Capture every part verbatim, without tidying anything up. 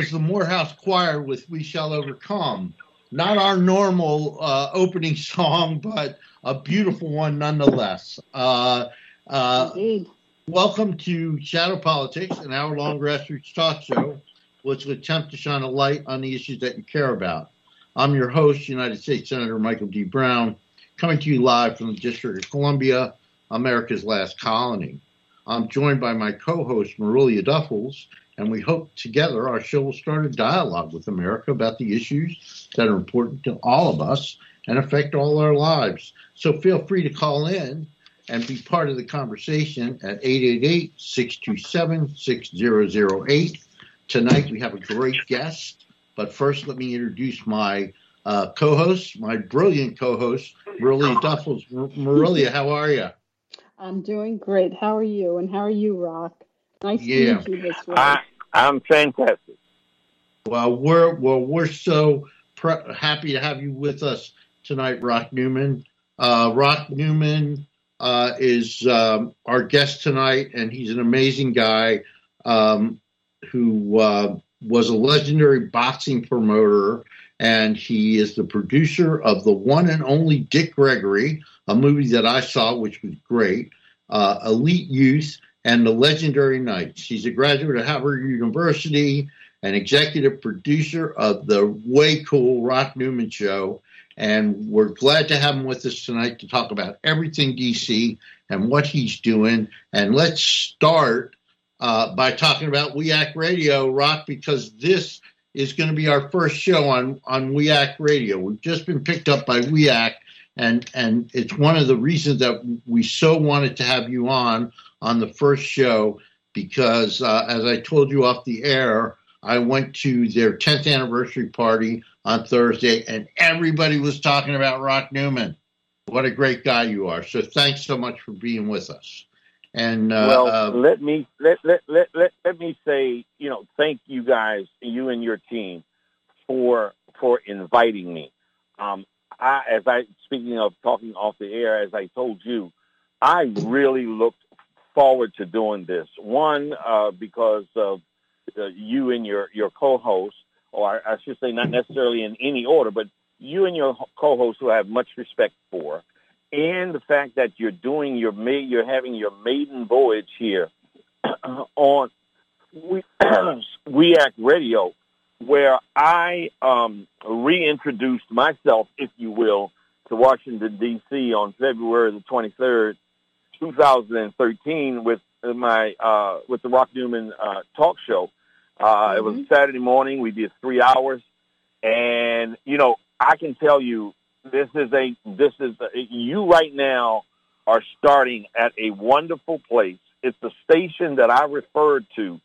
was the Morehouse Choir with We Shall Overcome. Not our normal uh, opening song, but a beautiful one nonetheless. Uh, uh, welcome to Shadow Politics, an hour-long grassroots talk show, which will attempt to shine a light on the issues that you care about. I'm your host, United States Senator Michael D. Brown, coming to you live from the District of Columbia, America's last colony. I'm joined by my co-host, Marilia Duffles, and we hope together our show will start a dialogue with America about the issues that are important to all of us and affect all our lives. So feel free to call in and be part of the conversation at eight eight eight, six two seven, six zero zero eight. Tonight we have a great guest, but first let me introduce my uh, co-host, my brilliant co-host, Marilia Duffles. Marilia, how are you? I'm doing great. How are you? And how are you, Rock? Nice yeah. to meet you this way. I, I'm fantastic. Well, we're well, we're so pre- happy to have you with us tonight, Rock Newman. Uh, Rock Newman uh, is um, our guest tonight, and he's an amazing guy um, who uh, was a legendary boxing promoter, and he is the producer of the one and only Dick Gregory, a movie that I saw, which was great, uh, Elite Youth, and the Legendary Knights. He's a graduate of Harvard University and executive producer of the way cool Rock Newman Show. And we're glad to have him with us tonight to talk about everything D C and what he's doing. And let's start uh, by talking about We Act Radio, Rock, because this is going to be our first show on, on We Act Radio. We've just been picked up by We Act. And and it's one of the reasons that we so wanted to have you on on the first show, because uh, as I told you off the air, I went to their tenth anniversary party on Thursday, and everybody was talking about Rock Newman. What a great guy you are! So thanks so much for being with us. And uh, well, uh, let me let, let let let let me say, you know, thank you guys, you and your team, for for inviting me. Um, I, as I, speaking of talking off the air, as I told you, I really looked forward to doing this. One, uh, because of uh, you and your, your co-host, or I should say not necessarily in any order, but you and your co-host who I have much respect for, and the fact that you're doing your, ma- you're having your maiden voyage here on We, We Act Radio, where I um, reintroduced myself, if you will, to Washington, D C on February the twenty-third, two thousand thirteen, with my uh, with the Rock Newman uh, talk show. Uh, mm-hmm. It was Saturday morning. We did three hours. And, you know, I can tell you, this is a, this is a, you right now are starting at a wonderful place. It's the station that I referred to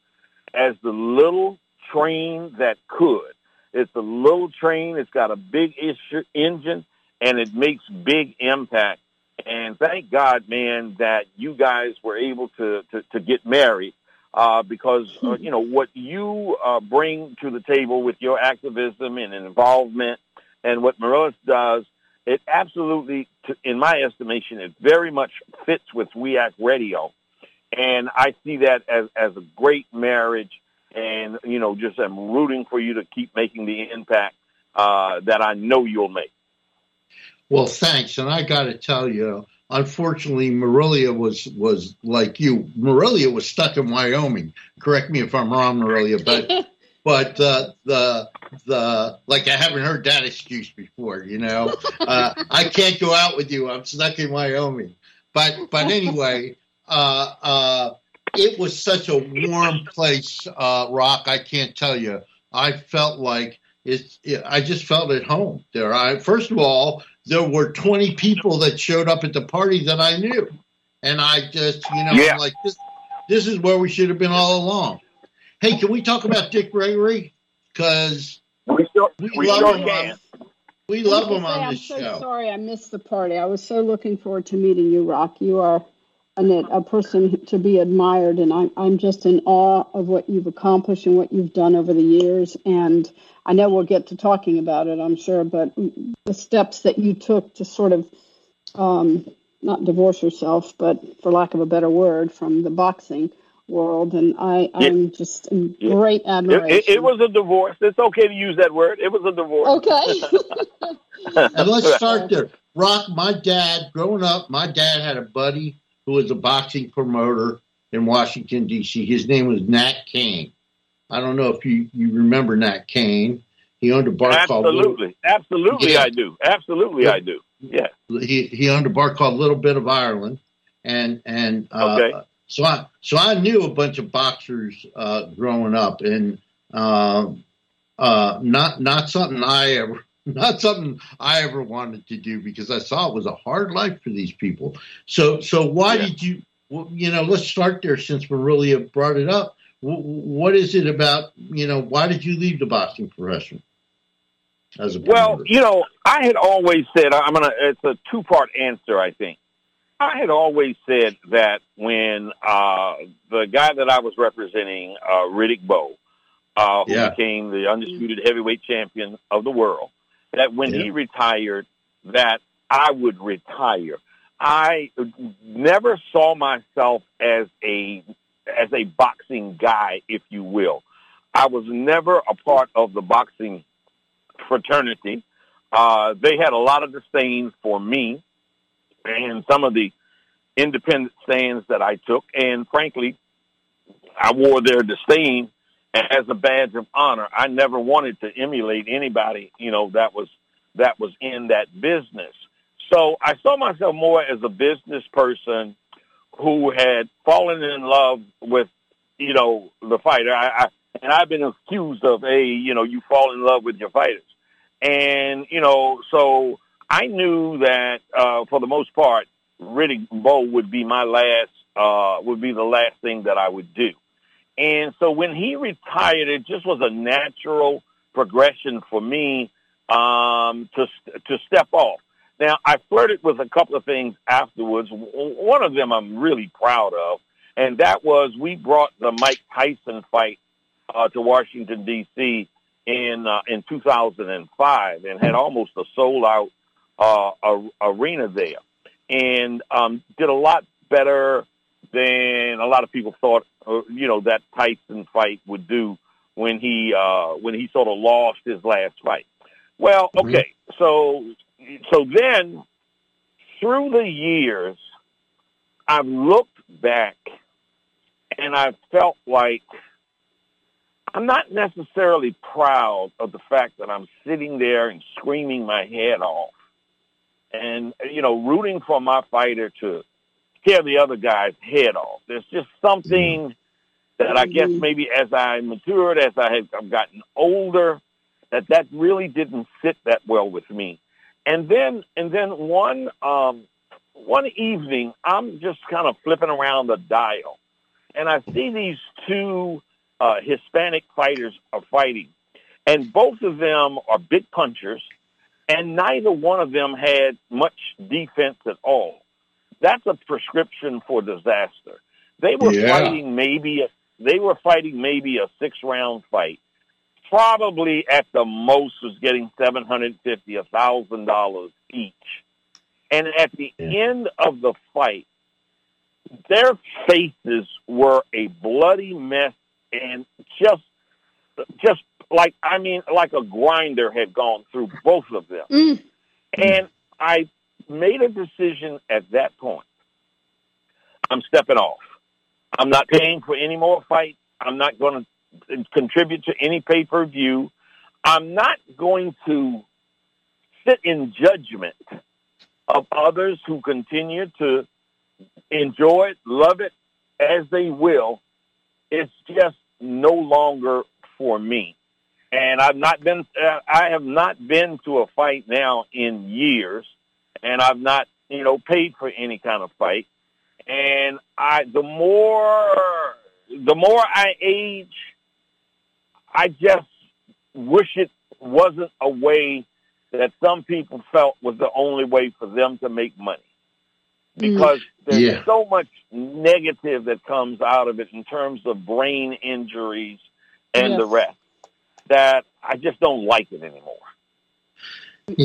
as the little train that could. It's a little train. It's got a big issue, engine, and it makes big impact. And thank God, man, that you guys were able to, to, to get married uh, because, uh, you know, what you uh, bring to the table with your activism and involvement and what Marilia does, it absolutely, in my estimation, it very much fits with We Act Radio. And I see that as, as a great marriage. And, you know, just I'm rooting for you to keep making the impact uh, that I know you'll make. Well, thanks. And I got to tell you, unfortunately, Marilia was, was like you. Marilia was stuck in Wyoming. Correct me if I'm wrong, Marilia, but but uh, the the like I haven't heard that excuse before. You know, uh, I can't go out with you. I'm stuck in Wyoming. But but anyway. Uh, uh, It was such a warm place, uh, Rock. I can't tell you. I felt like it's. It, I just felt at home there. I first of all, there were twenty people that showed up at the party that I knew, and I just, you know, yeah. I'm like this. This is where we should have been all along. Hey, can we talk about Dick Gregory? Because we, we, we love him. On, we love him say, on I'm this so show. I'm so sorry I missed the party. I was so looking forward to meeting you, Rock. You are. And that a person to be admired, and I'm I'm just in awe of what you've accomplished and what you've done over the years. And I know we'll get to talking about it, I'm sure, but the steps that you took to sort of um, not divorce yourself, but for lack of a better word, from the boxing world, and I, I'm it, just in great admiration. It, it, it was a divorce. It's okay to use that word. It was a divorce. Okay. And let's start there. Rock, my dad, growing up, my dad had a buddy who was a boxing promoter in Washington, D C. His name was Nat Kane. I don't know if you, you remember Nat Kane. He owned a bar Absolutely. called... Absolutely. Absolutely, yeah. I do. Absolutely, yeah. I do. Yeah. He he owned a bar called Little Bit of Ireland. And and uh, okay. so I so I knew a bunch of boxers uh, growing up, and uh, uh, not not something I ever not something I ever wanted to do, because I saw it was a hard life for these people. So so why yeah. did you well, you know let's start there, since Marilia brought it up. W- what is it about you know why did you leave the boxing profession? As a well, you know I had always said I'm gonna. It's a two part answer, I think. I had always said that when uh, the guy that I was representing, uh, Riddick Bowe, uh, who yeah. became the undisputed heavyweight champion of the world, that when yeah. he retired, that I would retire. I never saw myself as a as a boxing guy, if you will. I was never a part of the boxing fraternity. Uh, they had a lot of disdain for me and some of the independent stands that I took. And frankly, I wore their disdain as a badge of honor. I never wanted to emulate anybody, you know, that was, that was in that business. So I saw myself more as a business person who had fallen in love with, you know, the fighter. I, I and I've been accused of, hey, you know, you fall in love with your fighters. And, you know, so I knew that uh, for the most part, Riddick Bowe would be my last, uh, would be the last thing that I would do. And so when he retired, it just was a natural progression for me um, to to step off. Now, I flirted with a couple of things afterwards. One of them I'm really proud of, and that was we brought the Mike Tyson fight uh, to Washington, D C in uh, in two thousand five, and had almost a sold out Uh, a, arena there, and um, did a lot better than a lot of people thought, uh, you know, that Tyson fight would do when he uh, when he sort of lost his last fight. Well, okay, so so then through the years, I've looked back and I felt like I'm not necessarily proud of the fact that I'm sitting there and screaming my head off, and, you know, rooting for my fighter to tear the other guy's head off. There's just something that I guess maybe as I matured, as I have gotten older, that that really didn't sit that well with me. And then and then one, um, one evening, I'm just kind of flipping around the dial, and I see these two uh, Hispanic fighters are fighting, and both of them are big punchers, and neither one of them had much defense at all. That's a prescription for disaster. They were yeah. fighting maybe a, they were fighting maybe a six-round fight. Probably at the most was getting seven hundred fifty dollars, one thousand dollars each. And at the yeah. end of the fight, their faces were a bloody mess, and just just Like, I mean, like a grinder had gone through both of them. Mm. And I made a decision at that point. I'm stepping off. I'm not paying for any more fights. I'm not going to contribute to any pay-per-view. I'm not going to sit in judgment of others who continue to enjoy it, love it, as they will. It's just no longer for me. And I've not been, uh, I have not been to a fight now in years, and I've not, you know, paid for any kind of fight. And I, the more, the more I age, I just wish it wasn't a way that some people felt was the only way for them to make money, because there's yeah. so much negative that comes out of it in terms of brain injuries and yes. the rest, that I just don't like it anymore.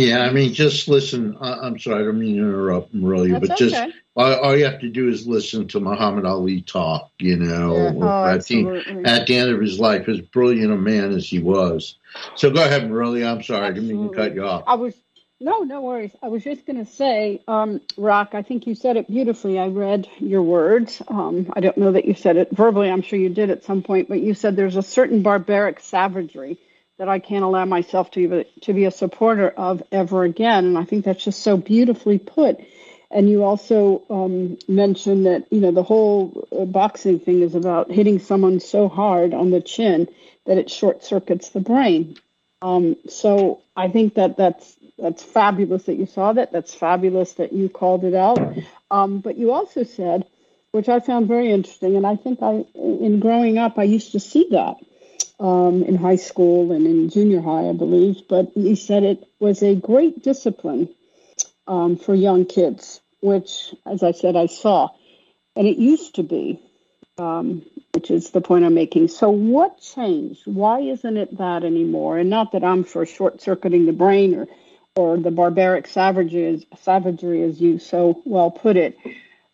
Yeah, I mean, just listen. I, I'm sorry, I don't mean to interrupt, Marilia, but okay. just All, all you have to do is listen to Muhammad Ali talk, you know. Yeah. Oh, I think at the end of his life, as brilliant a man as he was. So go ahead, Marilia. I'm sorry. Absolutely. I didn't mean to cut you off. I was No, no worries. I was just going to say, um, Rock, I think you said it beautifully. I read your words. Um, I don't know that you said it verbally. I'm sure you did at some point. But you said there's a certain barbaric savagery that I can't allow myself to be, to be a supporter of ever again. And I think that's just so beautifully put. And you also um, mentioned that, you know, the whole uh, boxing thing is about hitting someone so hard on the chin that it short circuits the brain. Um, so I think that that's That's fabulous that you saw that. That's fabulous that you called it out. Um, but you also said, which I found very interesting, and I think I, in growing up, I used to see that um, in high school and in junior high, I believe. But you said it was a great discipline um, for young kids, which, as I said, I saw. And it used to be, um, which is the point I'm making. So what changed? Why isn't it that anymore? And not that I'm for short-circuiting the brain or or the barbaric savagery, savagery, as you so well put it.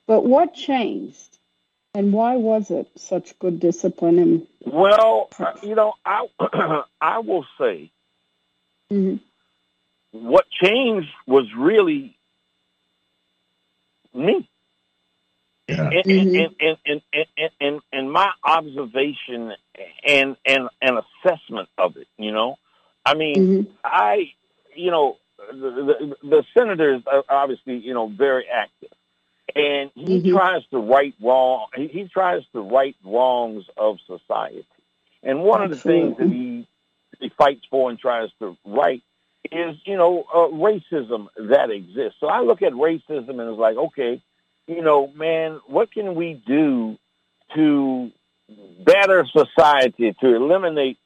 But what changed, and why was it such good discipline? And well, you know, I I will say mm-hmm. what changed was really me, yeah. and, mm-hmm. and, and, and, and, and, and my observation and and and assessment of it. You know, I mean, mm-hmm. I you know. The, the, the senators are obviously, you know, very active, and he mm-hmm. tries to right wrong. He, he tries to right wrongs of society, and one Absolutely. Of the things that he, he fights for and tries to right is, you know, uh, racism that exists. So I look at racism and it's like, okay, you know, man, what can we do to better society to eliminate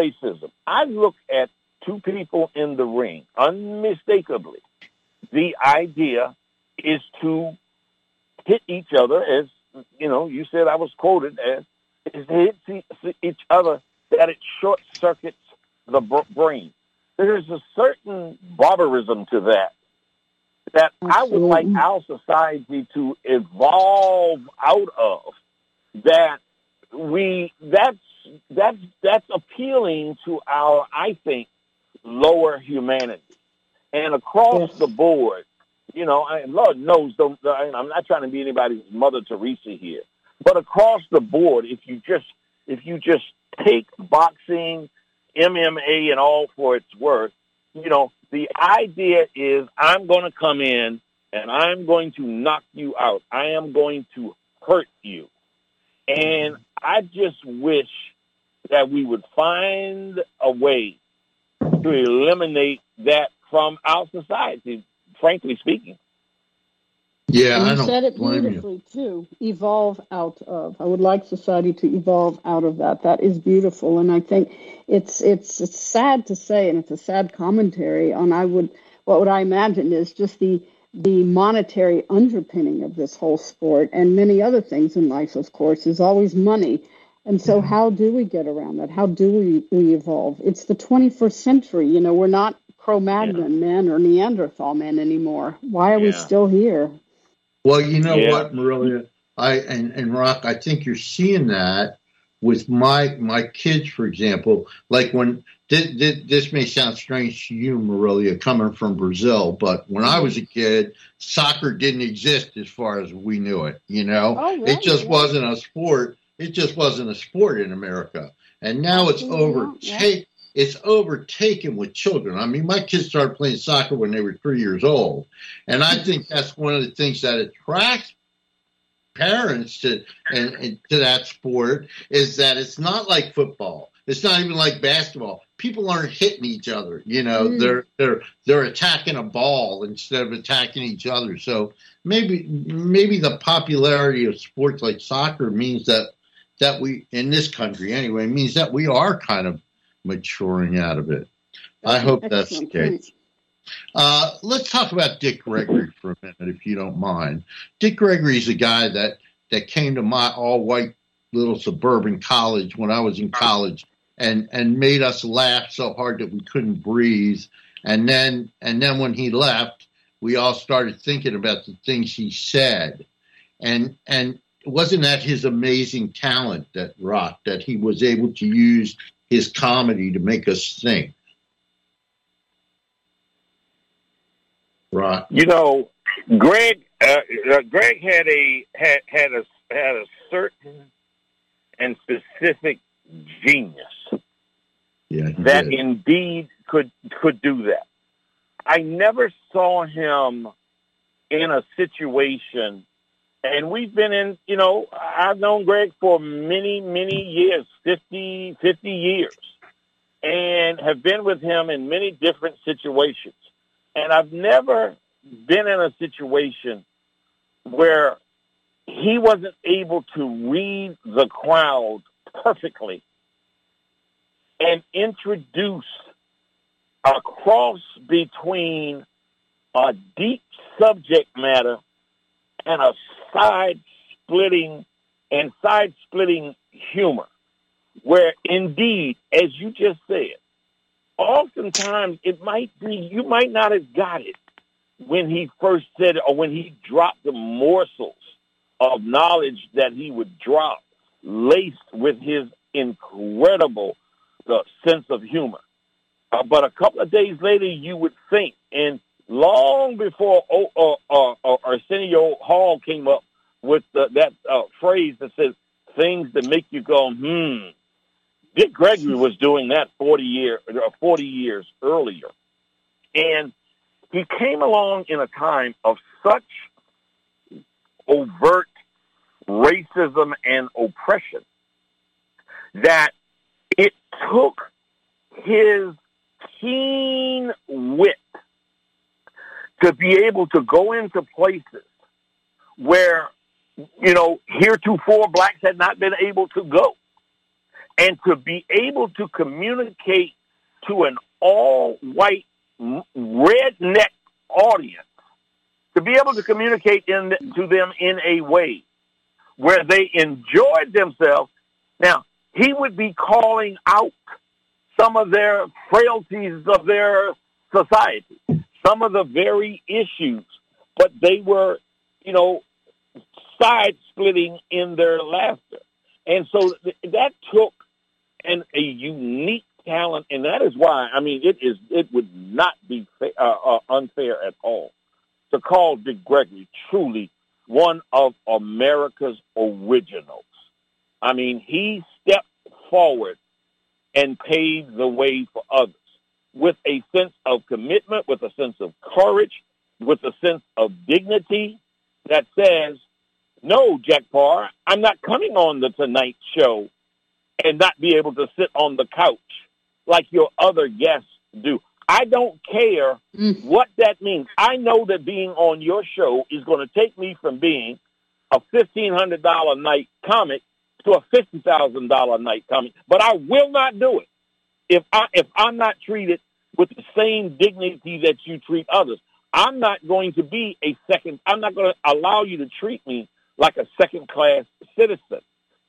racism? I look at two people in the ring, unmistakably, the idea is to hit each other, as, you know, you said I was quoted as, is to hit each other, that it short-circuits the brain. There's a certain barbarism to that, that I would like our society to evolve out of, that we, that's, that's, that's appealing to our, I think, lower humanity. And across yes. the board, you know, I, Lord knows, don't, I'm not trying to be anybody's Mother Teresa here, but across the board, if you just if you just take boxing, M M A, and all for its worth, you know, the idea is I'm going to come in and I'm going to knock you out. I am going to hurt you. And I just wish that we would find a way to eliminate that from our society, frankly speaking. Yeah, and you I don't said it beautifully too. Evolve out of. I would like society to evolve out of that. That is beautiful, and I think it's it's it's sad to say, and it's a sad commentary on I would what would I imagine is just the the monetary underpinning of this whole sport and many other things in life. Of course, is always money. And so how do we get around that? How do we, we evolve? It's the twenty-first century. You know, we're not Cro-Magnon yeah. men or Neanderthal men anymore. Why are yeah. we still here? Well, you know yeah. what, Marilia? I and, and Rock, I think you're seeing that with my my kids, for example. Like when, th- th- this may sound strange to you, Marilia, coming from Brazil, but when I was a kid, soccer didn't exist as far as we knew it, you know? Oh, right, it just yeah. wasn't a sport. It just wasn't a sport in America, and now it's overtake. It's overtaken with children. I mean, my kids started playing soccer when they were three years old, and I think that's one of the things that attracts parents to and, and to that sport is that it's not like football. It's not even like basketball. People aren't hitting each other. You know, mm. they're they're they're attacking a ball instead of attacking each other. So maybe maybe the popularity of sports like soccer means that. That we, in this country anyway, means that we are kind of maturing out of it. That's I hope that's the case. Uh, let's talk about Dick Gregory for a minute, if you don't mind. Dick Gregory is a guy that, that came to my all-white little suburban college when I was in college and, and made us laugh so hard that we couldn't breathe. And then and then when he left, we all started thinking about the things he said. And and wasn't that his amazing talent, that Rock, that he was able to use his comedy to make us think? Rock. You know, Greg uh, uh, Greg had a had had a had a certain and specific genius. Yeah, that did. Indeed could could do that. I never saw him in a situation, and we've been in, you know, I've known Greg for many, many years, fifty, fifty years, and have been with him in many different situations. And I've never been in a situation where he wasn't able to read the crowd perfectly and introduce a cross between a deep subject matter and a side-splitting and side-splitting humor, where indeed, as you just said, oftentimes it might be you might not have got it when he first said it or when he dropped the morsels of knowledge that he would drop, laced with his incredible uh, sense of humor. Uh, but a couple of days later, you would think, and long before o- o- o- o- Arsenio Hall came up with the, that uh, phrase that says, things that make you go, hmm, Dick Gregory was doing that forty, year, forty years earlier. And he came along in a time of such overt racism and oppression that it took his keen wit to be able to go into places where, you know, heretofore blacks had not been able to go, and to be able to communicate to an all-white redneck audience, to be able to communicate in, to them in a way where they enjoyed themselves. Now, he would be calling out some of their frailties of their society, some of the very issues, but they were, you know, side-splitting in their laughter. And so th- that took an, a unique talent, and that is why, I mean, it is it would not be fa- uh, uh, unfair at all to call Dick Gregory truly one of America's originals. I mean, he stepped forward and paved the way for others with a sense of commitment, with a sense of courage, with a sense of dignity that says, no, Jack Parr, I'm not coming on the Tonight Show and not be able to sit on the couch like your other guests do. I don't care mm. what that means. I know that being on your show is going to take me from being a fifteen hundred dollars night comic to a fifty thousand dollars night comic, but I will not do it if I if I'm not treated with the same dignity that you treat others. I'm not going to be a second. I'm not going to allow you to treat me like a second class citizen.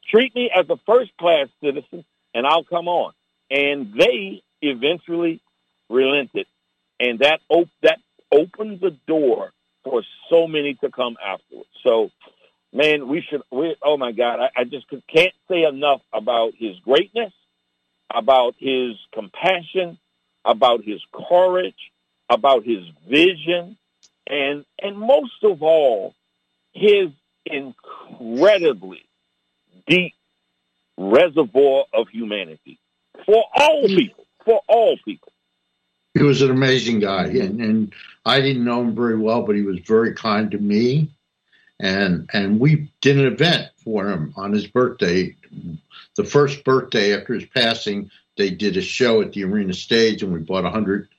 Treat me as a first class citizen, and I'll come on. And they eventually relented, and that op- that opened the door for so many to come afterwards. So. Man, we should, we, oh, my God, I, I just can't say enough about his greatness, about his compassion, about his courage, about his vision, and and most of all, his incredibly deep reservoir of humanity for all people, for all people. He was an amazing guy, and, and I didn't know him very well, but he was very kind to me. And and we did an event for him on his birthday, the first birthday after his passing. They did a show at the arena stage, and we bought one hundred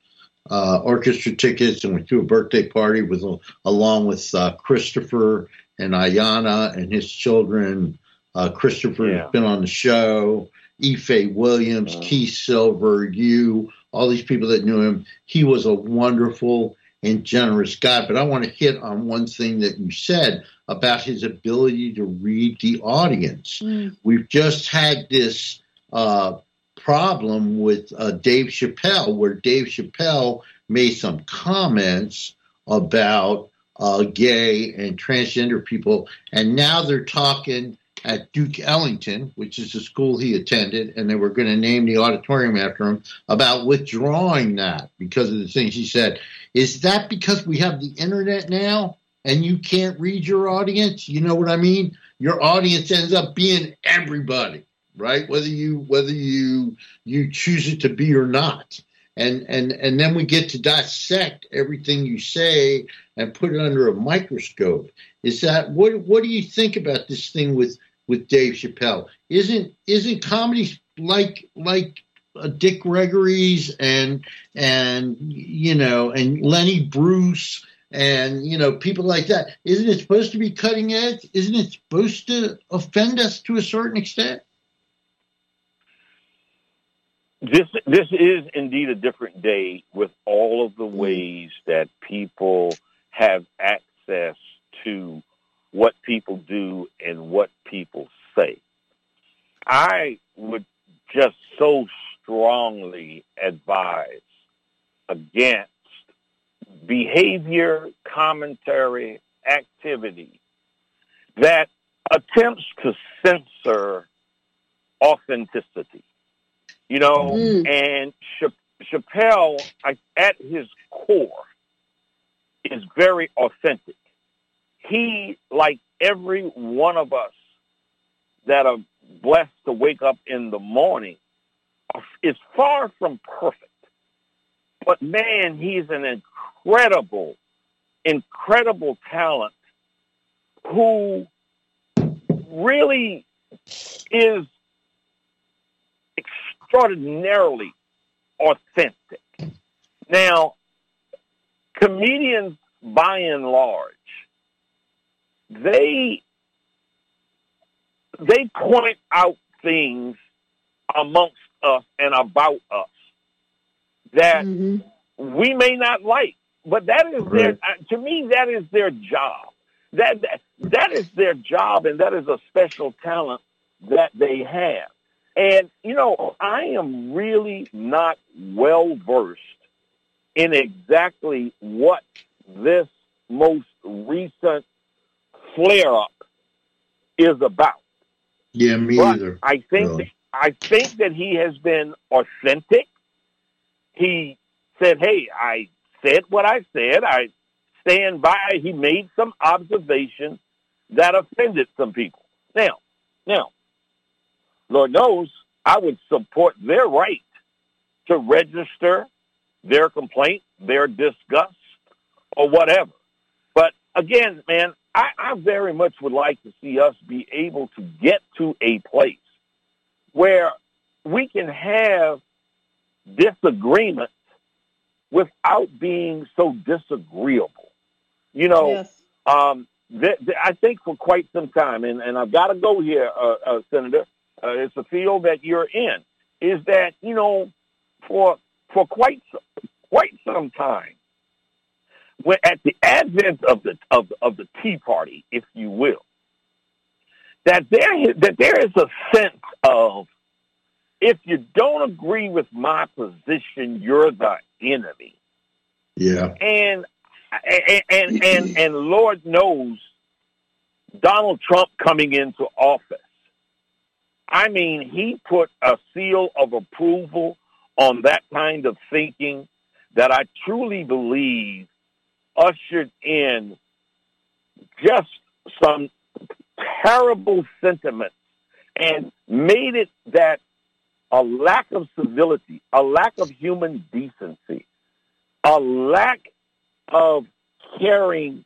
uh, orchestra tickets, and we threw a birthday party with along with uh, Christopher and Ayana and his children. Uh, Christopher yeah. has been on the show, Ife Williams, yeah. Keith Silver, you, all these people that knew him. He was a wonderful and generous guy. But I want to hit on one thing that you said about his ability to read the audience. Mm. We've just had this uh, problem with uh, Dave Chappelle, where Dave Chappelle made some comments about uh, gay and transgender people. And now they're talking at Duke Ellington, which is the school he attended, and they were going to name the auditorium after him, about withdrawing that because of the things he said. Is that because we have the internet now and you can't read your audience? You know what I mean? Your audience ends up being everybody, right? Whether you whether you you choose it to be or not. And, and and then we get to dissect everything you say and put it under a microscope. Is that what what do you think about this thing with, with Dave Chappelle? Isn't isn't comedy like like uh, Dick Gregory's and and you know and Lenny Bruce and you know people like that? Isn't it supposed to be cutting edge? Isn't it supposed to offend us to a certain extent? This this is indeed a different day with all of the ways that people have access to what people do and what people say. I would just so strongly advise against behavior, commentary, activity that attempts to censor authenticity. You know, mm-hmm. and Chappelle, at his core, is very authentic. He, like every one of us that are blessed to wake up in the morning, is far from perfect. But, man, he's an incredible, incredible talent who really is extraordinarily authentic. Now, comedians, by and large, they they point out things amongst us and about us that mm-hmm. we may not like, but that is right. their to me that is their job. That, that that is their job, and that is a special talent that they have. And, you know, I am really not well-versed in exactly what this most recent flare-up is about. Yeah, me but either. I think, no. that, I think that he has been authentic. He said, hey, I said what I said. I stand by. He made some observations that offended some people. Now, now. Lord knows, I would support their right to register their complaint, their disgust, or whatever. But again, man, I, I very much would like to see us be able to get to a place where we can have disagreement without being so disagreeable. You know, yes. um, th- th- I think for quite some time, and, and I've got to go here, uh, uh, Senator, Uh, it's a field that you're in, is that, you know, for for quite quite some time, when at the advent of the of, of the Tea Party, if you will, that there that there is a sense of, if you don't agree with my position, you're the enemy. Yeah. And and and and, and Lord knows, Donald Trump coming into office, I mean, he put a seal of approval on that kind of thinking that I truly believe ushered in just some terrible sentiments and made it that a lack of civility, a lack of human decency, a lack of caring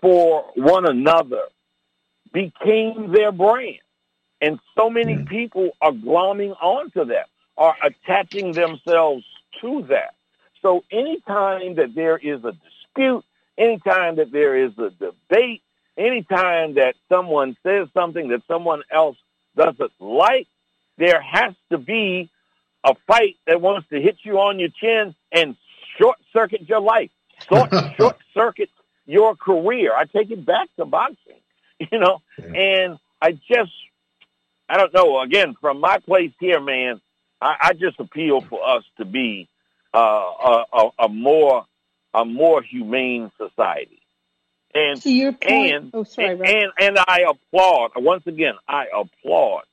for one another became their brand. And so many people are glomming onto that, are attaching themselves to that. So anytime that there is a dispute, anytime that there is a debate, anytime that someone says something that someone else doesn't like, there has to be a fight that wants to hit you on your chin and short-circuit your life, short, short-circuit your career. I take it back to boxing, you know, and I just... I don't know. Again, from my place here, man, I, I just appeal for us to be uh, a, a, a more a more humane society. And to your point, and, oh, sorry, Rob. and and I applaud, once again, I applaud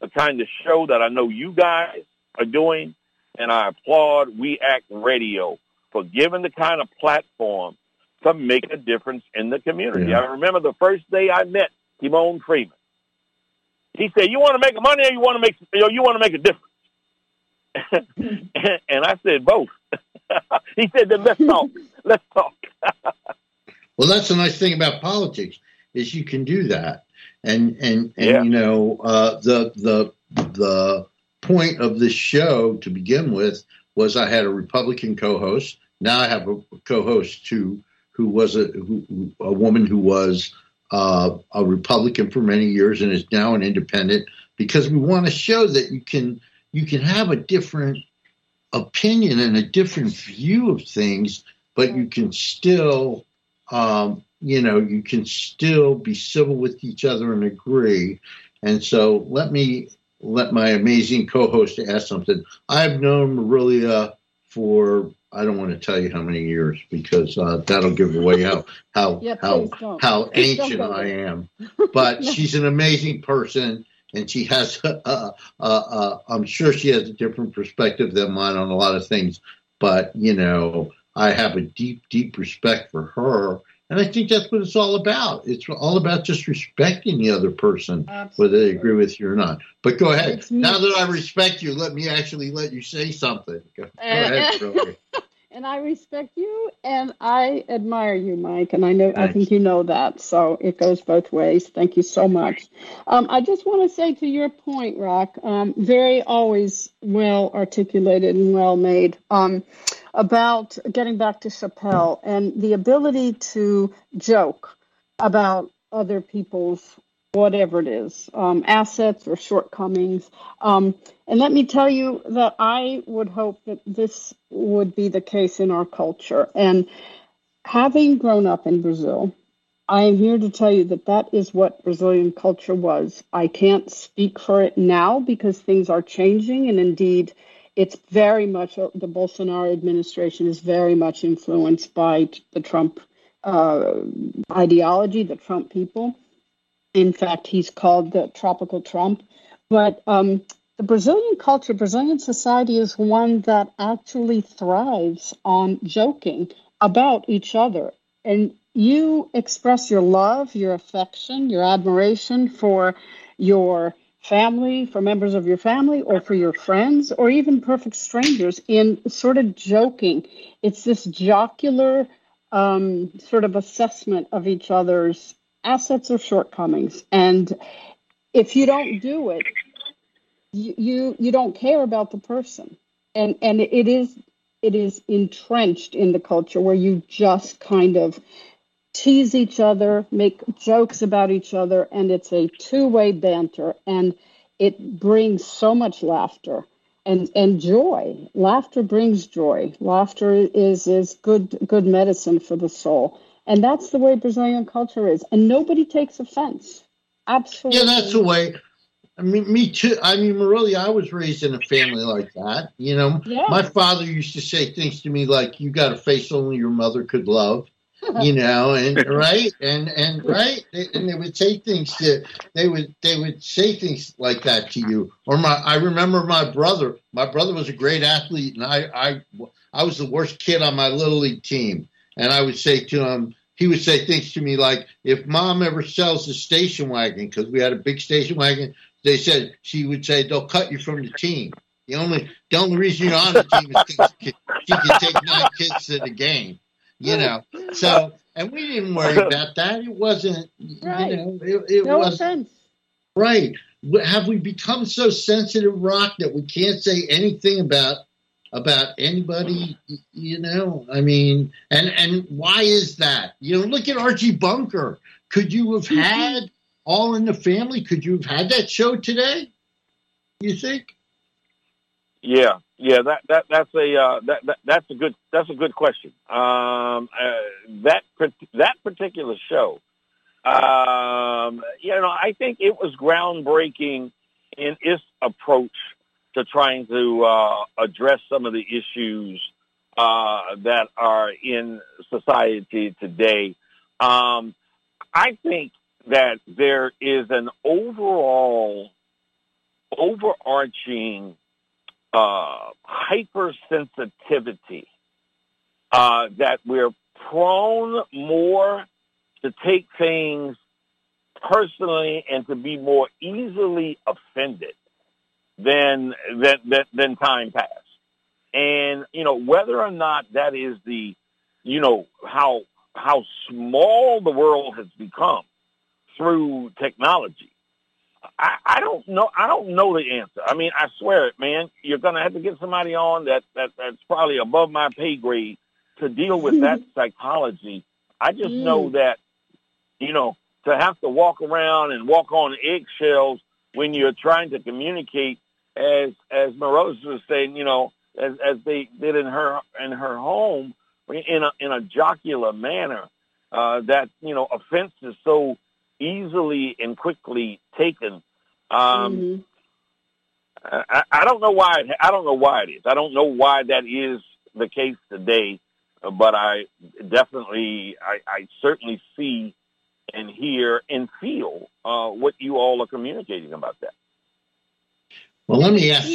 the kind of show that I know you guys are doing, and I applaud We Act Radio for giving the kind of platform to make a difference in the community. Yeah. I remember the first day I met Timon Freeman. He said, "You want to make money, or you want to make or you want to make a difference?" And I said, "Both." He said, "Then let's talk. Let's talk." Well, that's the nice thing about politics, is you can do that, and and, and yeah. you know uh, the the the point of this show to begin with was I had a Republican co-host. Now I have a co-host too, who was a who, a woman who was. Uh, a Republican for many years and is now an independent, because we want to show that you can you can have a different opinion and a different view of things, but you can still um, you know you can still be civil with each other and agree. And so let me let my amazing co-host ask something. I've known Marilia for. I don't want to tell you how many years, because uh, that'll give away how how yeah, how, how ancient I am. But no. She's an amazing person, and she has. A, a, a, a, I'm sure she has a different perspective than mine on a lot of things. But you know, I have a deep, deep respect for her, and I think that's what it's all about. It's all about just respecting the other person, Absolutely. whether they agree with you or not. But go ahead. Now that I respect you, let me actually let you say something. Go, go ahead, Rory. And I respect you, and I admire you, Mike, and I know Thanks. I think you know that, so it goes both ways. Thank you so much. Um, I just want to say to your point, Rock, um, very always well articulated and well made, um, about getting back to Chappelle and the ability to joke about other people's whatever it is, um, assets or shortcomings. Um, and let me tell you that I would hope that this would be the case in our culture. And having grown up in Brazil, I am here to tell you that that is what Brazilian culture was. I can't speak for it now because things are changing. And indeed, it's very much, the Bolsonaro administration is very much influenced by the Trump uh, ideology, the Trump people. In fact, he's called the tropical Trump. But um, the Brazilian culture, Brazilian society is one that actually thrives on joking about each other. And you express your love, your affection, your admiration for your family, for members of your family, or for your friends, or even perfect strangers in sort of joking. It's this jocular um, sort of assessment of each other's assets or shortcomings, and if you don't do it, you, you you don't care about the person, and and it is it is entrenched in the culture where you just kind of tease each other, make jokes about each other, and it's a two-way banter, and it brings so much laughter and and joy. Laughter brings joy. Laughter is is good good medicine for the soul. And that's the way Brazilian culture is. And nobody takes offense. Absolutely. Yeah, that's the way. I mean, me too. I mean, Marilia, I was raised in a family like that. You know, yeah. My father used to say things to me like, you got a face only your mother could love, you know, and right. And, and right. And they would say things that they would, they would say things like that to you. Or my, I remember my brother, my brother was a great athlete. And I, I, I was the worst kid on my little league team. And I would say to him, he would say things to me like, if mom ever sells the station wagon, because we had a big station wagon, they said, she would say, they'll cut you from the team. The only the only reason you're on the team is because she can take nine kids to the game, you know. So, and we didn't worry about that. It wasn't, right. you know, it, it no wasn't. Offense. Right. Have we become so sensitive, Rock, that we can't say anything about about anybody, you know, I mean, and, and why is that? You know, look at Archie Bunker. Could you have had All in the Family? Could you have had that show today? You think? Yeah. Yeah. That, that, that's a, uh, that, that, that's a good, that's a good question. Um, uh, that, that particular show, um, you know, I think it was groundbreaking in its approach to trying to uh, address some of the issues uh, that are in society today. Um, I think that there is an overall, overarching uh, hypersensitivity uh, that we're prone more to take things personally and to be more easily offended than than than, than time past. And, you know, whether or not that is the, you know, how how small the world has become through technology, I, I don't know. I don't know the answer. I mean, I swear it, man. You're going to have to get somebody on that, that that's probably above my pay grade to deal with that psychology. I just know that, you know, to have to walk around and walk on eggshells when you're trying to communicate, as as Moroz was saying, you know, as as they did in her in her home, in a in a jocular manner, uh, that, you know, offense is so easily and quickly taken. Um, mm-hmm. I, I don't know why. It, I don't know why it is. I don't know why that is the case today. But I definitely, I, I certainly see and hear and feel uh, what you all are communicating about that. Well, let me ask.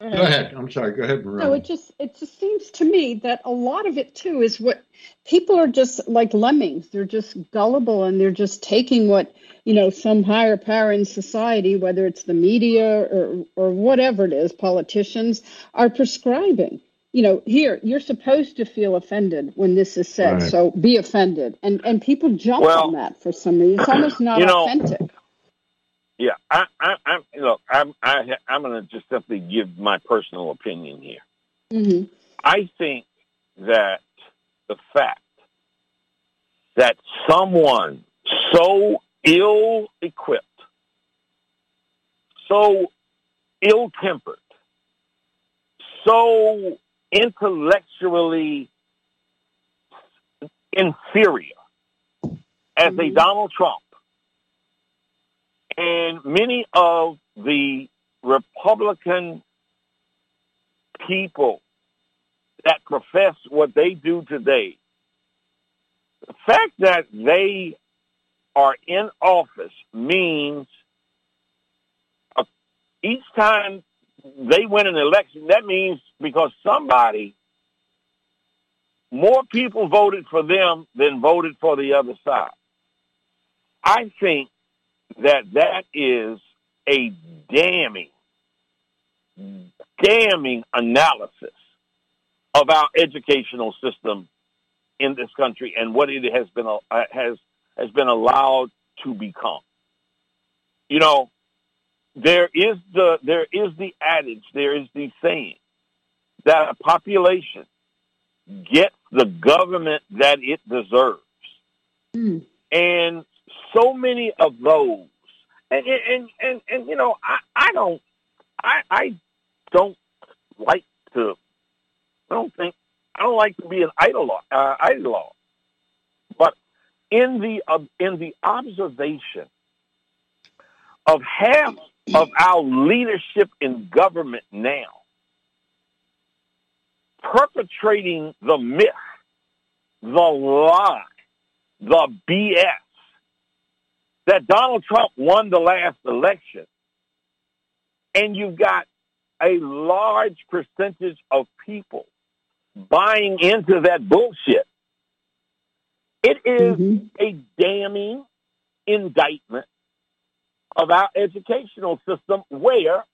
Uh, go ahead. I'm sorry. Go ahead, Marilia. No, it just it just seems to me that a lot of it too is what people are just like lemmings. They're just gullible and they're just taking what, you know, some higher power in society, whether it's the media or or whatever it is, politicians are prescribing. You know, here, you're supposed to feel offended when this is said, right. So be offended. And and people jump well, on that for some reason. It's almost not you know, authentic. Yeah, I, I, I, you know, I'm, I, I'm going to just simply give my personal opinion here. Mm-hmm. I think that the fact that someone so ill-equipped, so ill-tempered, so intellectually inferior as mm-hmm. a Donald Trump and many of the Republican people that profess what they do today, the fact that they are in office means a, each time they win an election, that means because somebody, more people voted for them than voted for the other side. I think that that is a damning, damning analysis of our educational system in this country and what it has been uh, has has been allowed to become. You know, There is the there is the adage, there is the saying that a population gets the government that it deserves, mm. and so many of those, and and and, and, and you know, I, I don't I, I don't like to I don't think I don't like to be an idol uh, idol, but in the uh, in the observation of half of our leadership in government now, perpetrating the myth, the lie, the B S that Donald Trump won the last election, and you've got a large percentage of people buying into that bullshit. It is mm-hmm. a damning indictment of our educational system, where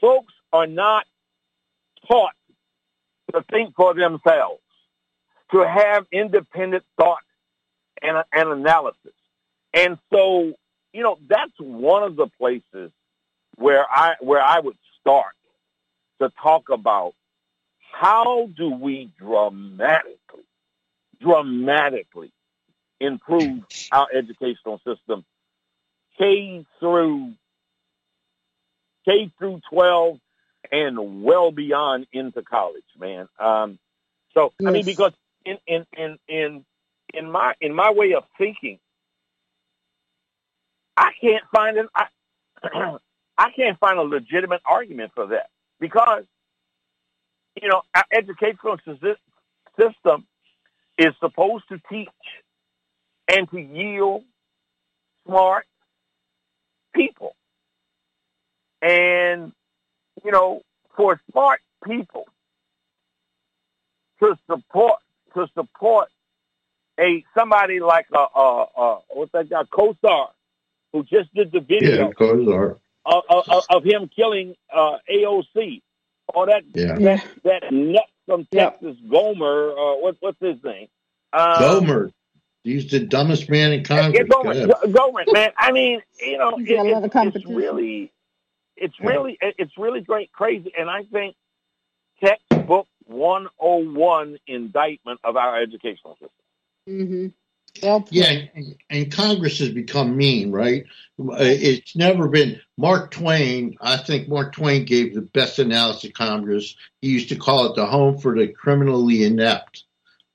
folks are not taught to think for themselves, to have independent thought and, and analysis. And so, you know, that's one of the places where I where I would start to talk about how do we dramatically, dramatically improve our educational system, K through K through twelve, and well beyond into college, man. Um, so yes. I mean, because in in, in in in my in my way of thinking, I can't find an I, I can't find a legitimate argument for that, because you know, our educational system is supposed to teach and to yield smart people. And, you know, for smart people to support to support a somebody like a, a, a what's that guy, Kosar, who just did the video yeah, of, of, of him killing uh, A O C, or that yeah. that that nut from Texas, yeah. Gomer, uh, what, what's his name? Um, Gomer. He's the dumbest man in Congress. Gomer, Gomer, man. I mean, you know, it, it, it's really, it's really, it's really great, crazy, and I think textbook one oh one indictment of our educational system. Mm-hmm. Well, yeah, and, and Congress has become mean, right? It's never been. Mark Twain, I think Mark Twain gave the best analysis of Congress. He used to call it the home for the criminally inept,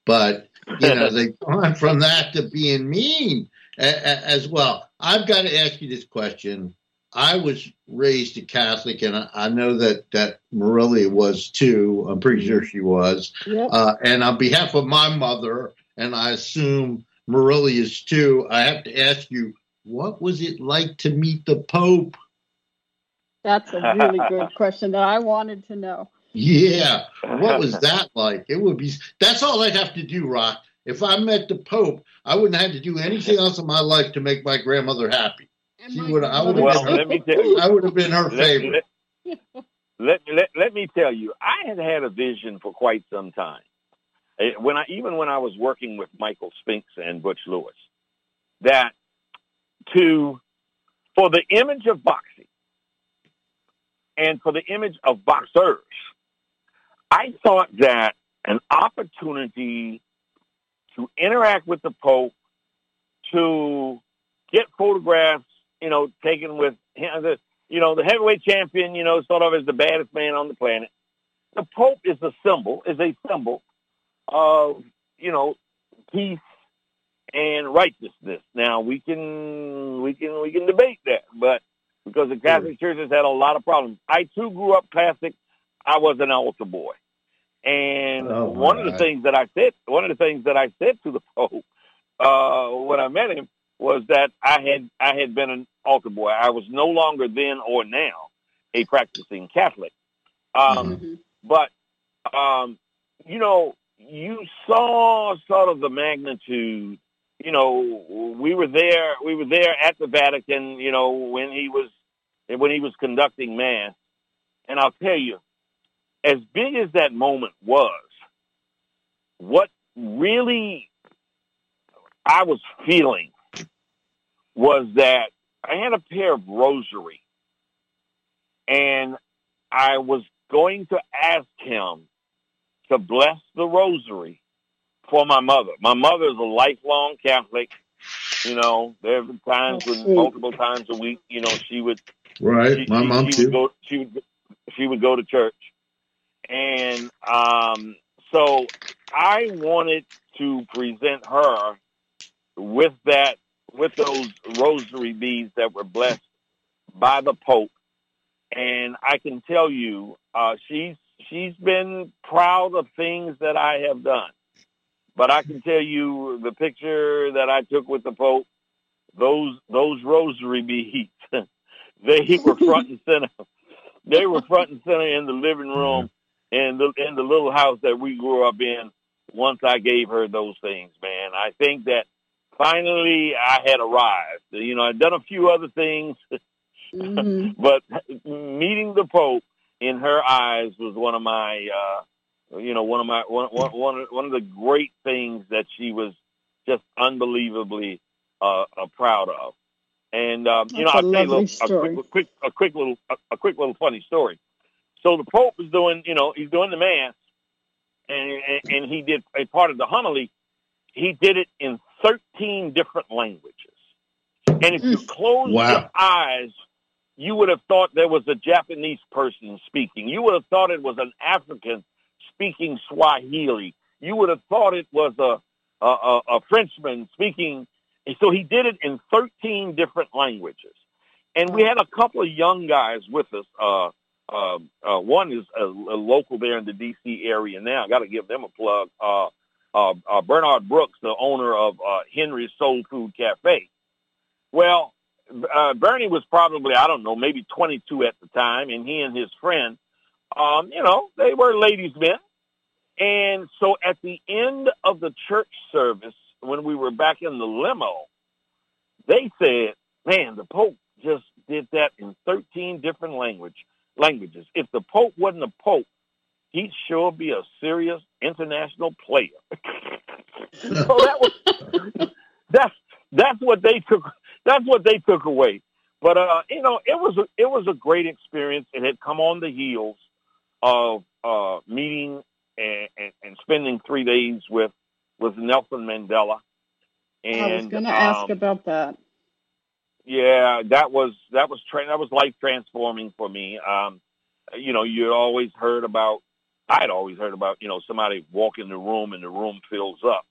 but. You know, they've gone from that to being mean as well. I've got to ask you this question. I was raised a Catholic, and I know that, that Marilia was too. I'm pretty sure she was. Yep. Uh, and on behalf of my mother, and I assume Marilia is too, I have to ask you, what was it like to meet the Pope? That's a really good question that I wanted to know. Yeah, what was that like? It would be. That's all I'd have to do, Rock. If I met the Pope, I wouldn't have to do anything else in my life to make my grandmother happy. She would. I would. Well, let her, me tell you, I would have been her let, favorite. Let, let, let Let me tell you, I had had a vision for quite some time. When I even when I was working with Michael Spinks and Butch Lewis, that to for the image of boxing and for the image of boxers. I thought that an opportunity to interact with the Pope, to get photographs, you know, taken with him, you know, the heavyweight champion, you know, sort of as the baddest man on the planet. The Pope is a symbol, is a symbol of, you know, peace and righteousness. Now we can, we can, we can debate that, but because the Catholic Church has had a lot of problems. I too grew up Catholic. I was an altar boy. And oh, one of the things that I said, one of the things that I said to the Pope uh, when I met him was that I had, I had been an altar boy. I was no longer then or now a practicing Catholic. Um, mm-hmm. But, um, you know, you saw sort of the magnitude, you know, we were there, we were there at the Vatican, you know, when he was, when he was conducting mass. And I'll tell you, as big as that moment was, what really I was feeling was that I had a pair of rosary, and I was going to ask him to bless the rosary for my mother. My mother is a lifelong Catholic. You know, there have been times when multiple times a week, you know, she would. Right, she, my she, mom she too. Would go, she would she would go to church. And um, so I wanted to present her with that, with those rosary beads that were blessed by the Pope. And I can tell you, uh, she's she's been proud of things that I have done. But I can tell you, the picture that I took with the Pope, those those rosary beads, they were front and center. They were front and center in the living room. In the, in the little house that we grew up in, once I gave her those things, man, I think that finally I had arrived. You know, I'd done a few other things, mm-hmm. but meeting the Pope in her eyes was one of my, uh, you know, one of my one one one of the great things that she was just unbelievably uh, uh, proud of. And um, you know, I'll tell you a quick, quick, a quick little, a, a quick little funny story. So the Pope is doing, you know, he's doing the mass, and, and and he did a part of the homily. He did it in thirteen different languages. And if you closed wow. your eyes, you would have thought there was a Japanese person speaking. You would have thought it was an African speaking Swahili. You would have thought it was a a, a Frenchman speaking. And so he did it in thirteen different languages. And we had a couple of young guys with us, uh, Uh, uh, one is a, a local there in the D C area now. I got to give them a plug. Uh, uh, uh, Bernard Brooks, the owner of uh, Henry's Soul Food Cafe. Well, uh, Bernie was probably, I don't know, maybe twenty-two at the time, and he and his friend, um, you know, they were ladies' men. And so at the end of the church service, when we were back in the limo, they said, man, the Pope just did that in thirteen different language, languages. If the Pope wasn't a Pope, he'd sure be a serious international player. So that was, that's, that's what they took. That's what they took away. But, uh, you know, it was, a, it was a great experience. It had come on the heels of uh, meeting and, and, and spending three days with, with Nelson Mandela. And I was going to um, ask about that. Yeah, that was that was tra- that was life transforming for me. Um, you know, you always heard about. I'd always heard about you know somebody walk in the room and the room fills up,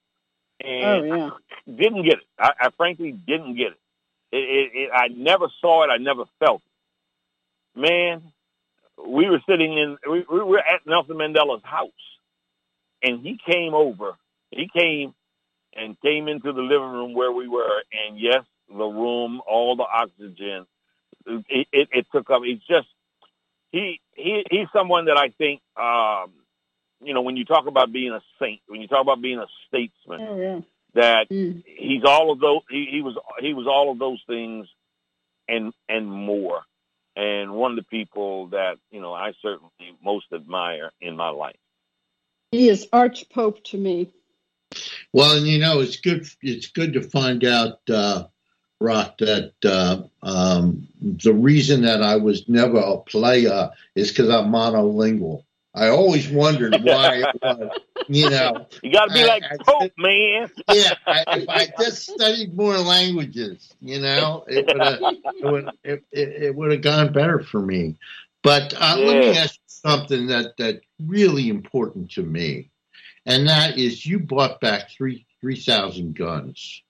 and oh, yeah. I didn't get it. I, I frankly didn't get it. It, it, it. I never saw it. I never felt it. Man, we were sitting in. We, we were at Nelson Mandela's house, and he came over. He came and came into the living room where we were, and yes. The room, all the oxygen, it, it, it took up. It's just he, he he's someone that I think, um, you know, when you talk about being a saint, when you talk about being a statesman, oh, yeah. that mm. he's all of those. He, he was he was all of those things, and and more. And one of the people that you know I certainly most admire in my life. He is Archpope to me. Well, and you know, it's good. It's good to find out. Uh, Rock, that uh, um, the reason that I was never a player is because I'm monolingual. I always wondered why it was, you know. You got to be I, like Pope, man. Yeah, I, if I just studied more languages, you know, it would have it it, it, it gone better for me. But uh, yeah. Let me ask you something that, that's really important to me, and that is you bought back three three thousand guns.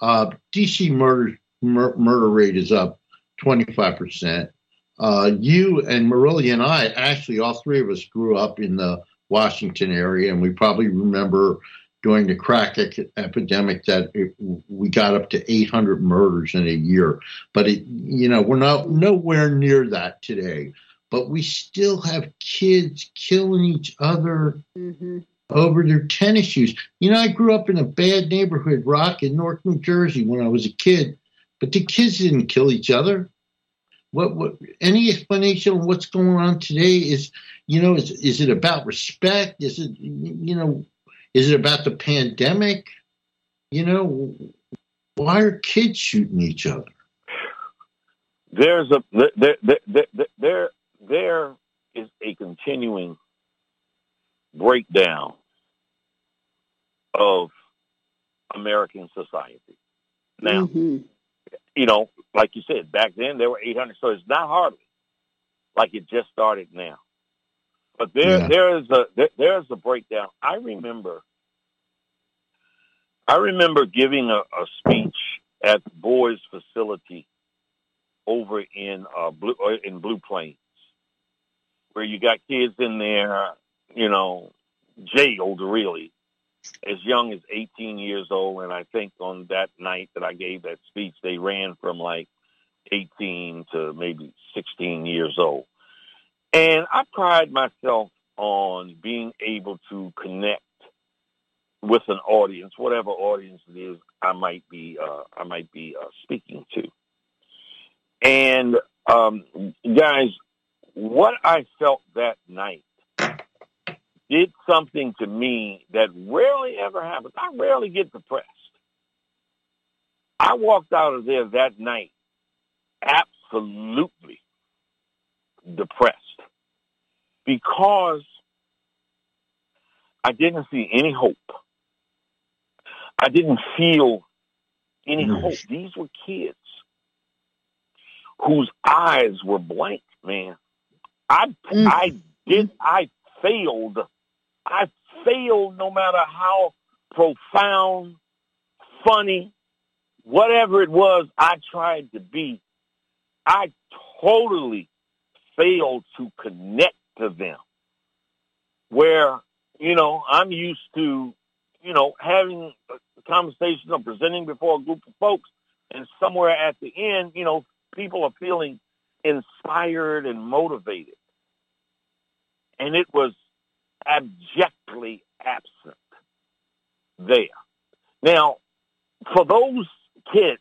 Uh, D C murder mur- murder rate is up twenty-five percent. Uh, you and Marilia and I, actually all three of us grew up in the Washington area, and we probably remember during the crack e- epidemic that it, we got up to eight hundred murders in a year. But, it, you know, we're not nowhere near that today. But we still have kids killing each other. Mm-hmm. Over their tennis shoes. You know, I grew up in a bad neighborhood, Rock, in North New Jersey when I was a kid, but the kids didn't kill each other. What? What? Any explanation of what's going on today is, you know, is is it about respect? Is it, you know, is it about the pandemic? You know, why are kids shooting each other? There's a there there there there, there is a continuing breakdown of American society. Now, mm-hmm. you know, like you said, back then there were eight hundred, so it's not hardly like it just started now. But there, yeah. there is a there, there is a breakdown. I remember, I remember giving a, a speech at the boys' facility over in uh, Blue in Blue Plains, where you got kids in there, you know, jailed really as young as eighteen years old. And I think on that night that I gave that speech, they ran from like eighteen to maybe sixteen years old. And I pride myself on being able to connect with an audience, whatever audience it is I might be, uh, I might be uh, speaking to. And um, guys, what I felt that night did something to me that rarely ever happens. I rarely get depressed. I walked out of there that night absolutely depressed because I didn't see any hope. I didn't feel any hope. These were kids whose eyes were blank, man. I, I did, I failed. I failed no matter how profound, funny, whatever it was I tried to be. I totally fail to connect to them. Where, you know, I'm used to, you know, having conversations or presenting before a group of folks, and somewhere at the end, you know, people are feeling inspired and motivated. And it was abjectly absent there. Now, for those kids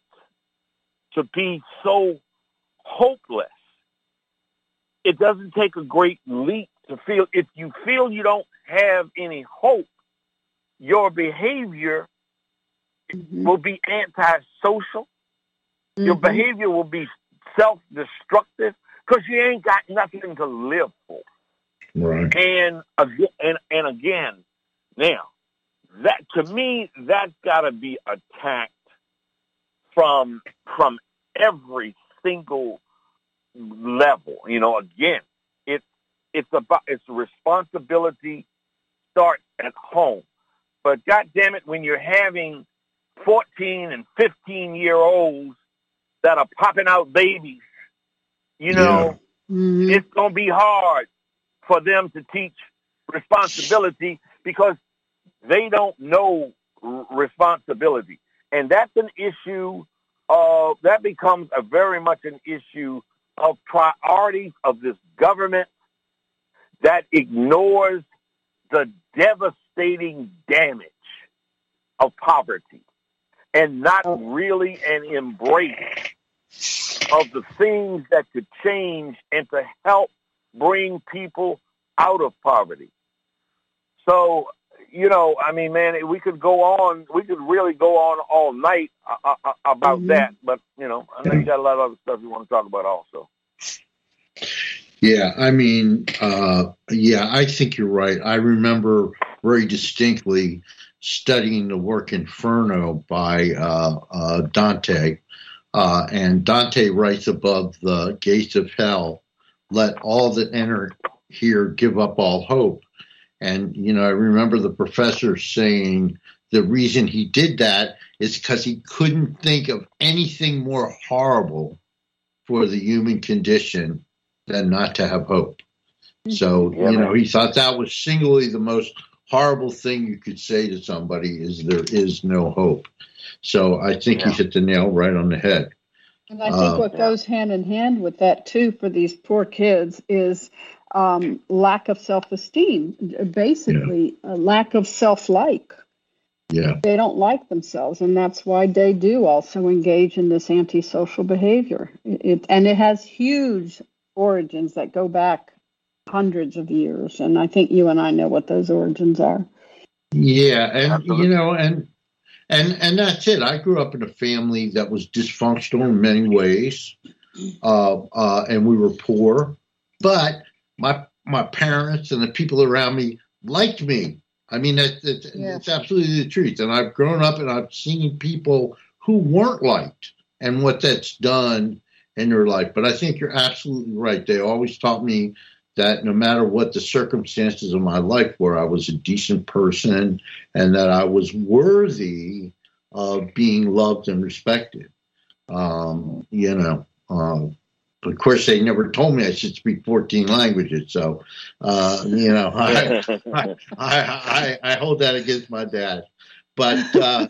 to be so hopeless, it doesn't take a great leap to feel, if you feel you don't have any hope, your behavior mm-hmm. will be antisocial. Mm-hmm. Your behavior will be self-destructive because you ain't got nothing to live for. Right. And, and, and again, now, that to me, that's got to be attacked from from every single level. You know, again, it's it's about it's responsibility starts at home. But goddamn it, when you're having fourteen and fifteen year olds that are popping out babies, you know, yeah. mm-hmm. it's gonna be hard for them to teach responsibility because they don't know responsibility. And that's an issue of, that becomes a very much an issue of priorities of this government that ignores the devastating damage of poverty and not really an embrace of the things that could change and to help bring people out of poverty. So, you know, I mean, man, we could go on. We could really go on all night uh, uh, about mm-hmm. that. But, you know, I know you got a lot of other stuff you want to talk about also. Yeah, I mean, uh, yeah, I think you're right. I remember very distinctly studying the work Inferno by uh, uh, Dante. Uh, and Dante writes above the gates of hell, let all that enter here give up all hope. And, you know, I remember the professor saying the reason he did that is because he couldn't think of anything more horrible for the human condition than not to have hope. So, yeah, you know, he thought that was singularly the most horrible thing you could say to somebody is there is no hope. So I think yeah. he hit the nail right on the head. And I think uh, what goes hand in hand with that, too, for these poor kids is Um, lack of self-esteem, basically yeah. a lack of self-like. Yeah, they don't like themselves, and that's why they do also engage in this antisocial behavior. It, it, and it has huge origins that go back hundreds of years, and I think you and I know what those origins are. Yeah, and you know, and and and that's it. I grew up in a family that was dysfunctional in many ways, uh, uh, and we were poor, but My my parents and the people around me liked me. I mean, that's it, yeah. it's absolutely the truth. And I've grown up and I've seen people who weren't liked and what that's done in their life. But I think you're absolutely right. They always taught me that no matter what the circumstances of my life were, I was a decent person and that I was worthy of being loved and respected. Um, you know, um, But of course, they never told me I should speak fourteen languages. So, uh, you know, I, I, I, I hold that against my dad. But uh,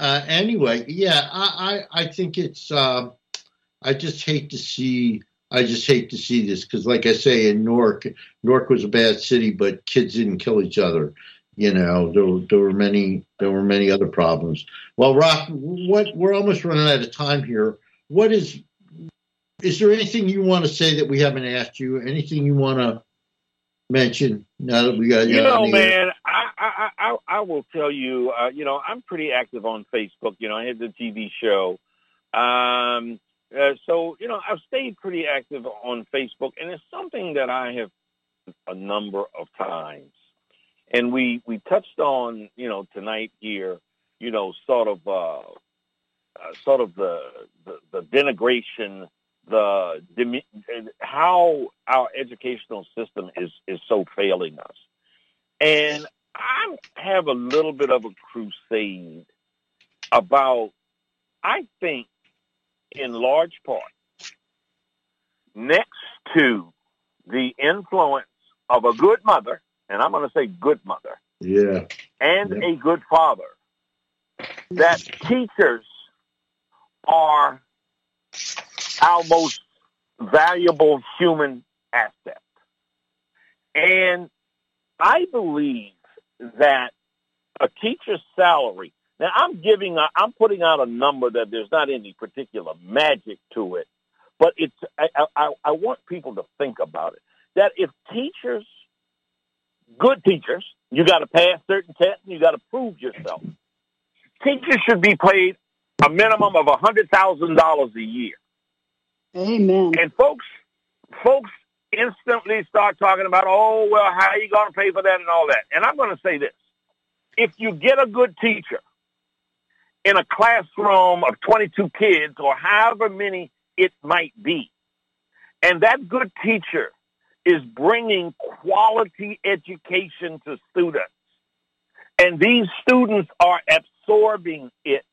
uh, anyway, yeah, I, I, I think it's. Uh, I just hate to see. I just hate to see this because, like I say, in Newark, Newark was a bad city, but kids didn't kill each other. You know, there, there were many. There were many other problems. Well, Rock, what we're almost running out of time here. What is Is there anything you want to say that we haven't asked you? Anything you want to mention now that we got you? You know, man, I, I, I, I will tell you, uh, you know, I'm pretty active on Facebook. You know, I had the T V show. Um, uh, so, you know, I've stayed pretty active on Facebook. And it's something that I have a number of times. And we, we touched on, you know, tonight here, you know, sort of uh, uh, sort of the, the, the denigration The, the how our educational system is, is so failing us. And I have a little bit of a crusade about, I think, in large part, next to the influence of a good mother, and I'm going to say good mother, yeah, and yeah. a good father, that teachers are our most valuable human asset. And I believe that a teacher's salary, now I'm giving, a, I'm putting out a number that there's not any particular magic to it, but it's, I, I, I want people to think about it, that if teachers, good teachers, you got to pass certain tests and you got to prove yourself. Teachers should be paid a minimum of one hundred thousand dollars a year. Amen. And folks, folks instantly start talking about, oh, well, how are you going to pay for that and all that? And I'm going to say this. If you get a good teacher in a classroom of twenty-two kids or however many it might be, and that good teacher is bringing quality education to students, and these students are absorbing it,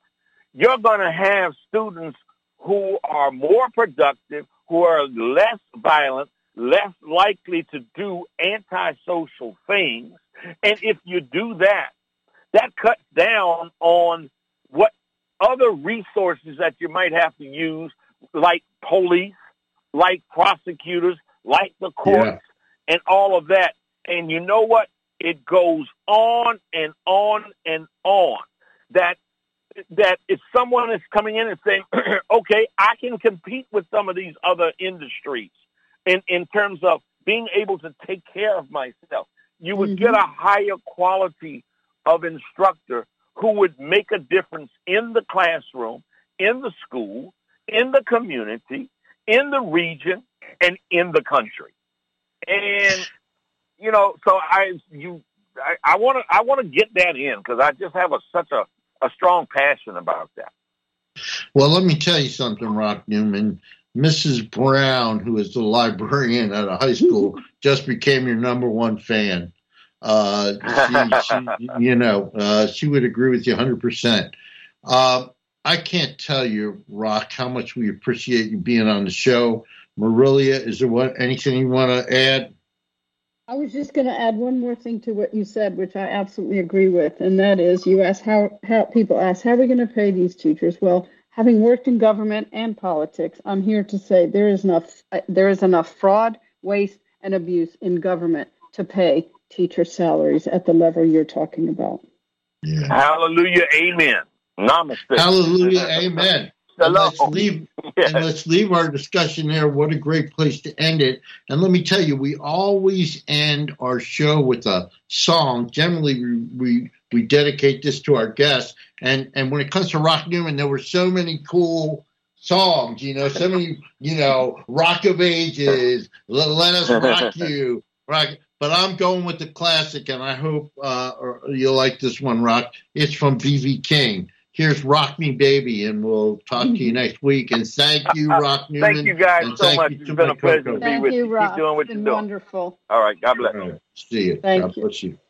you're going to have students who are more productive, who are less violent, less likely to do antisocial things. And if you do that, that cuts down on what other resources that you might have to use, like police, like prosecutors, like the courts, yeah. and all of that. And you know what? It goes on and on and on. That that if someone is coming in and saying, okay, I can compete with some of these other industries in, in terms of being able to take care of myself, you would mm-hmm. get a higher quality of instructor who would make a difference in the classroom, in the school, in the community, in the region, and in the country. And, you know, so I you I, I want to I want to get that in because I just have a, such a a strong passion about that. Well, let me tell you something, Rock Newman. Missus Brown, who is the librarian at a high school, just became your number one fan. Uh, she, she, you know, uh, she would agree with you one hundred percent. Uh, I can't tell you, Rock, how much we appreciate you being on the show. Marilia, is there what, anything you want to add? I was just going to add one more thing to what you said, which I absolutely agree with, and that is you ask how, how people ask, how are we going to pay these teachers? Well, having worked in government and politics, I'm here to say there is enough uh, there is enough fraud, waste, and abuse in government to pay teacher salaries at the level you're talking about. Yeah. Hallelujah, amen. Namaste. Hallelujah, amen. And let's, leave, yes. and let's leave our discussion there. What a great place to end it. And let me tell you, we always end our show with a song. Generally, we we, we dedicate this to our guests. And, and when it comes to Rock Newman, there were so many cool songs, you know, so many, you know, Rock of Ages, Let, let Us Rock You. Rock. But I'm going with the classic, and I hope uh, you'll like this one, Rock. It's from B B. King. Here's Rock Me Baby, and we'll talk to you next week. And thank you, Rock Newman. Thank you guys so much. It's been a pleasure to be with you. Keep doing what you're doing. Wonderful. All right. God bless you. See you. Thank you. God bless you.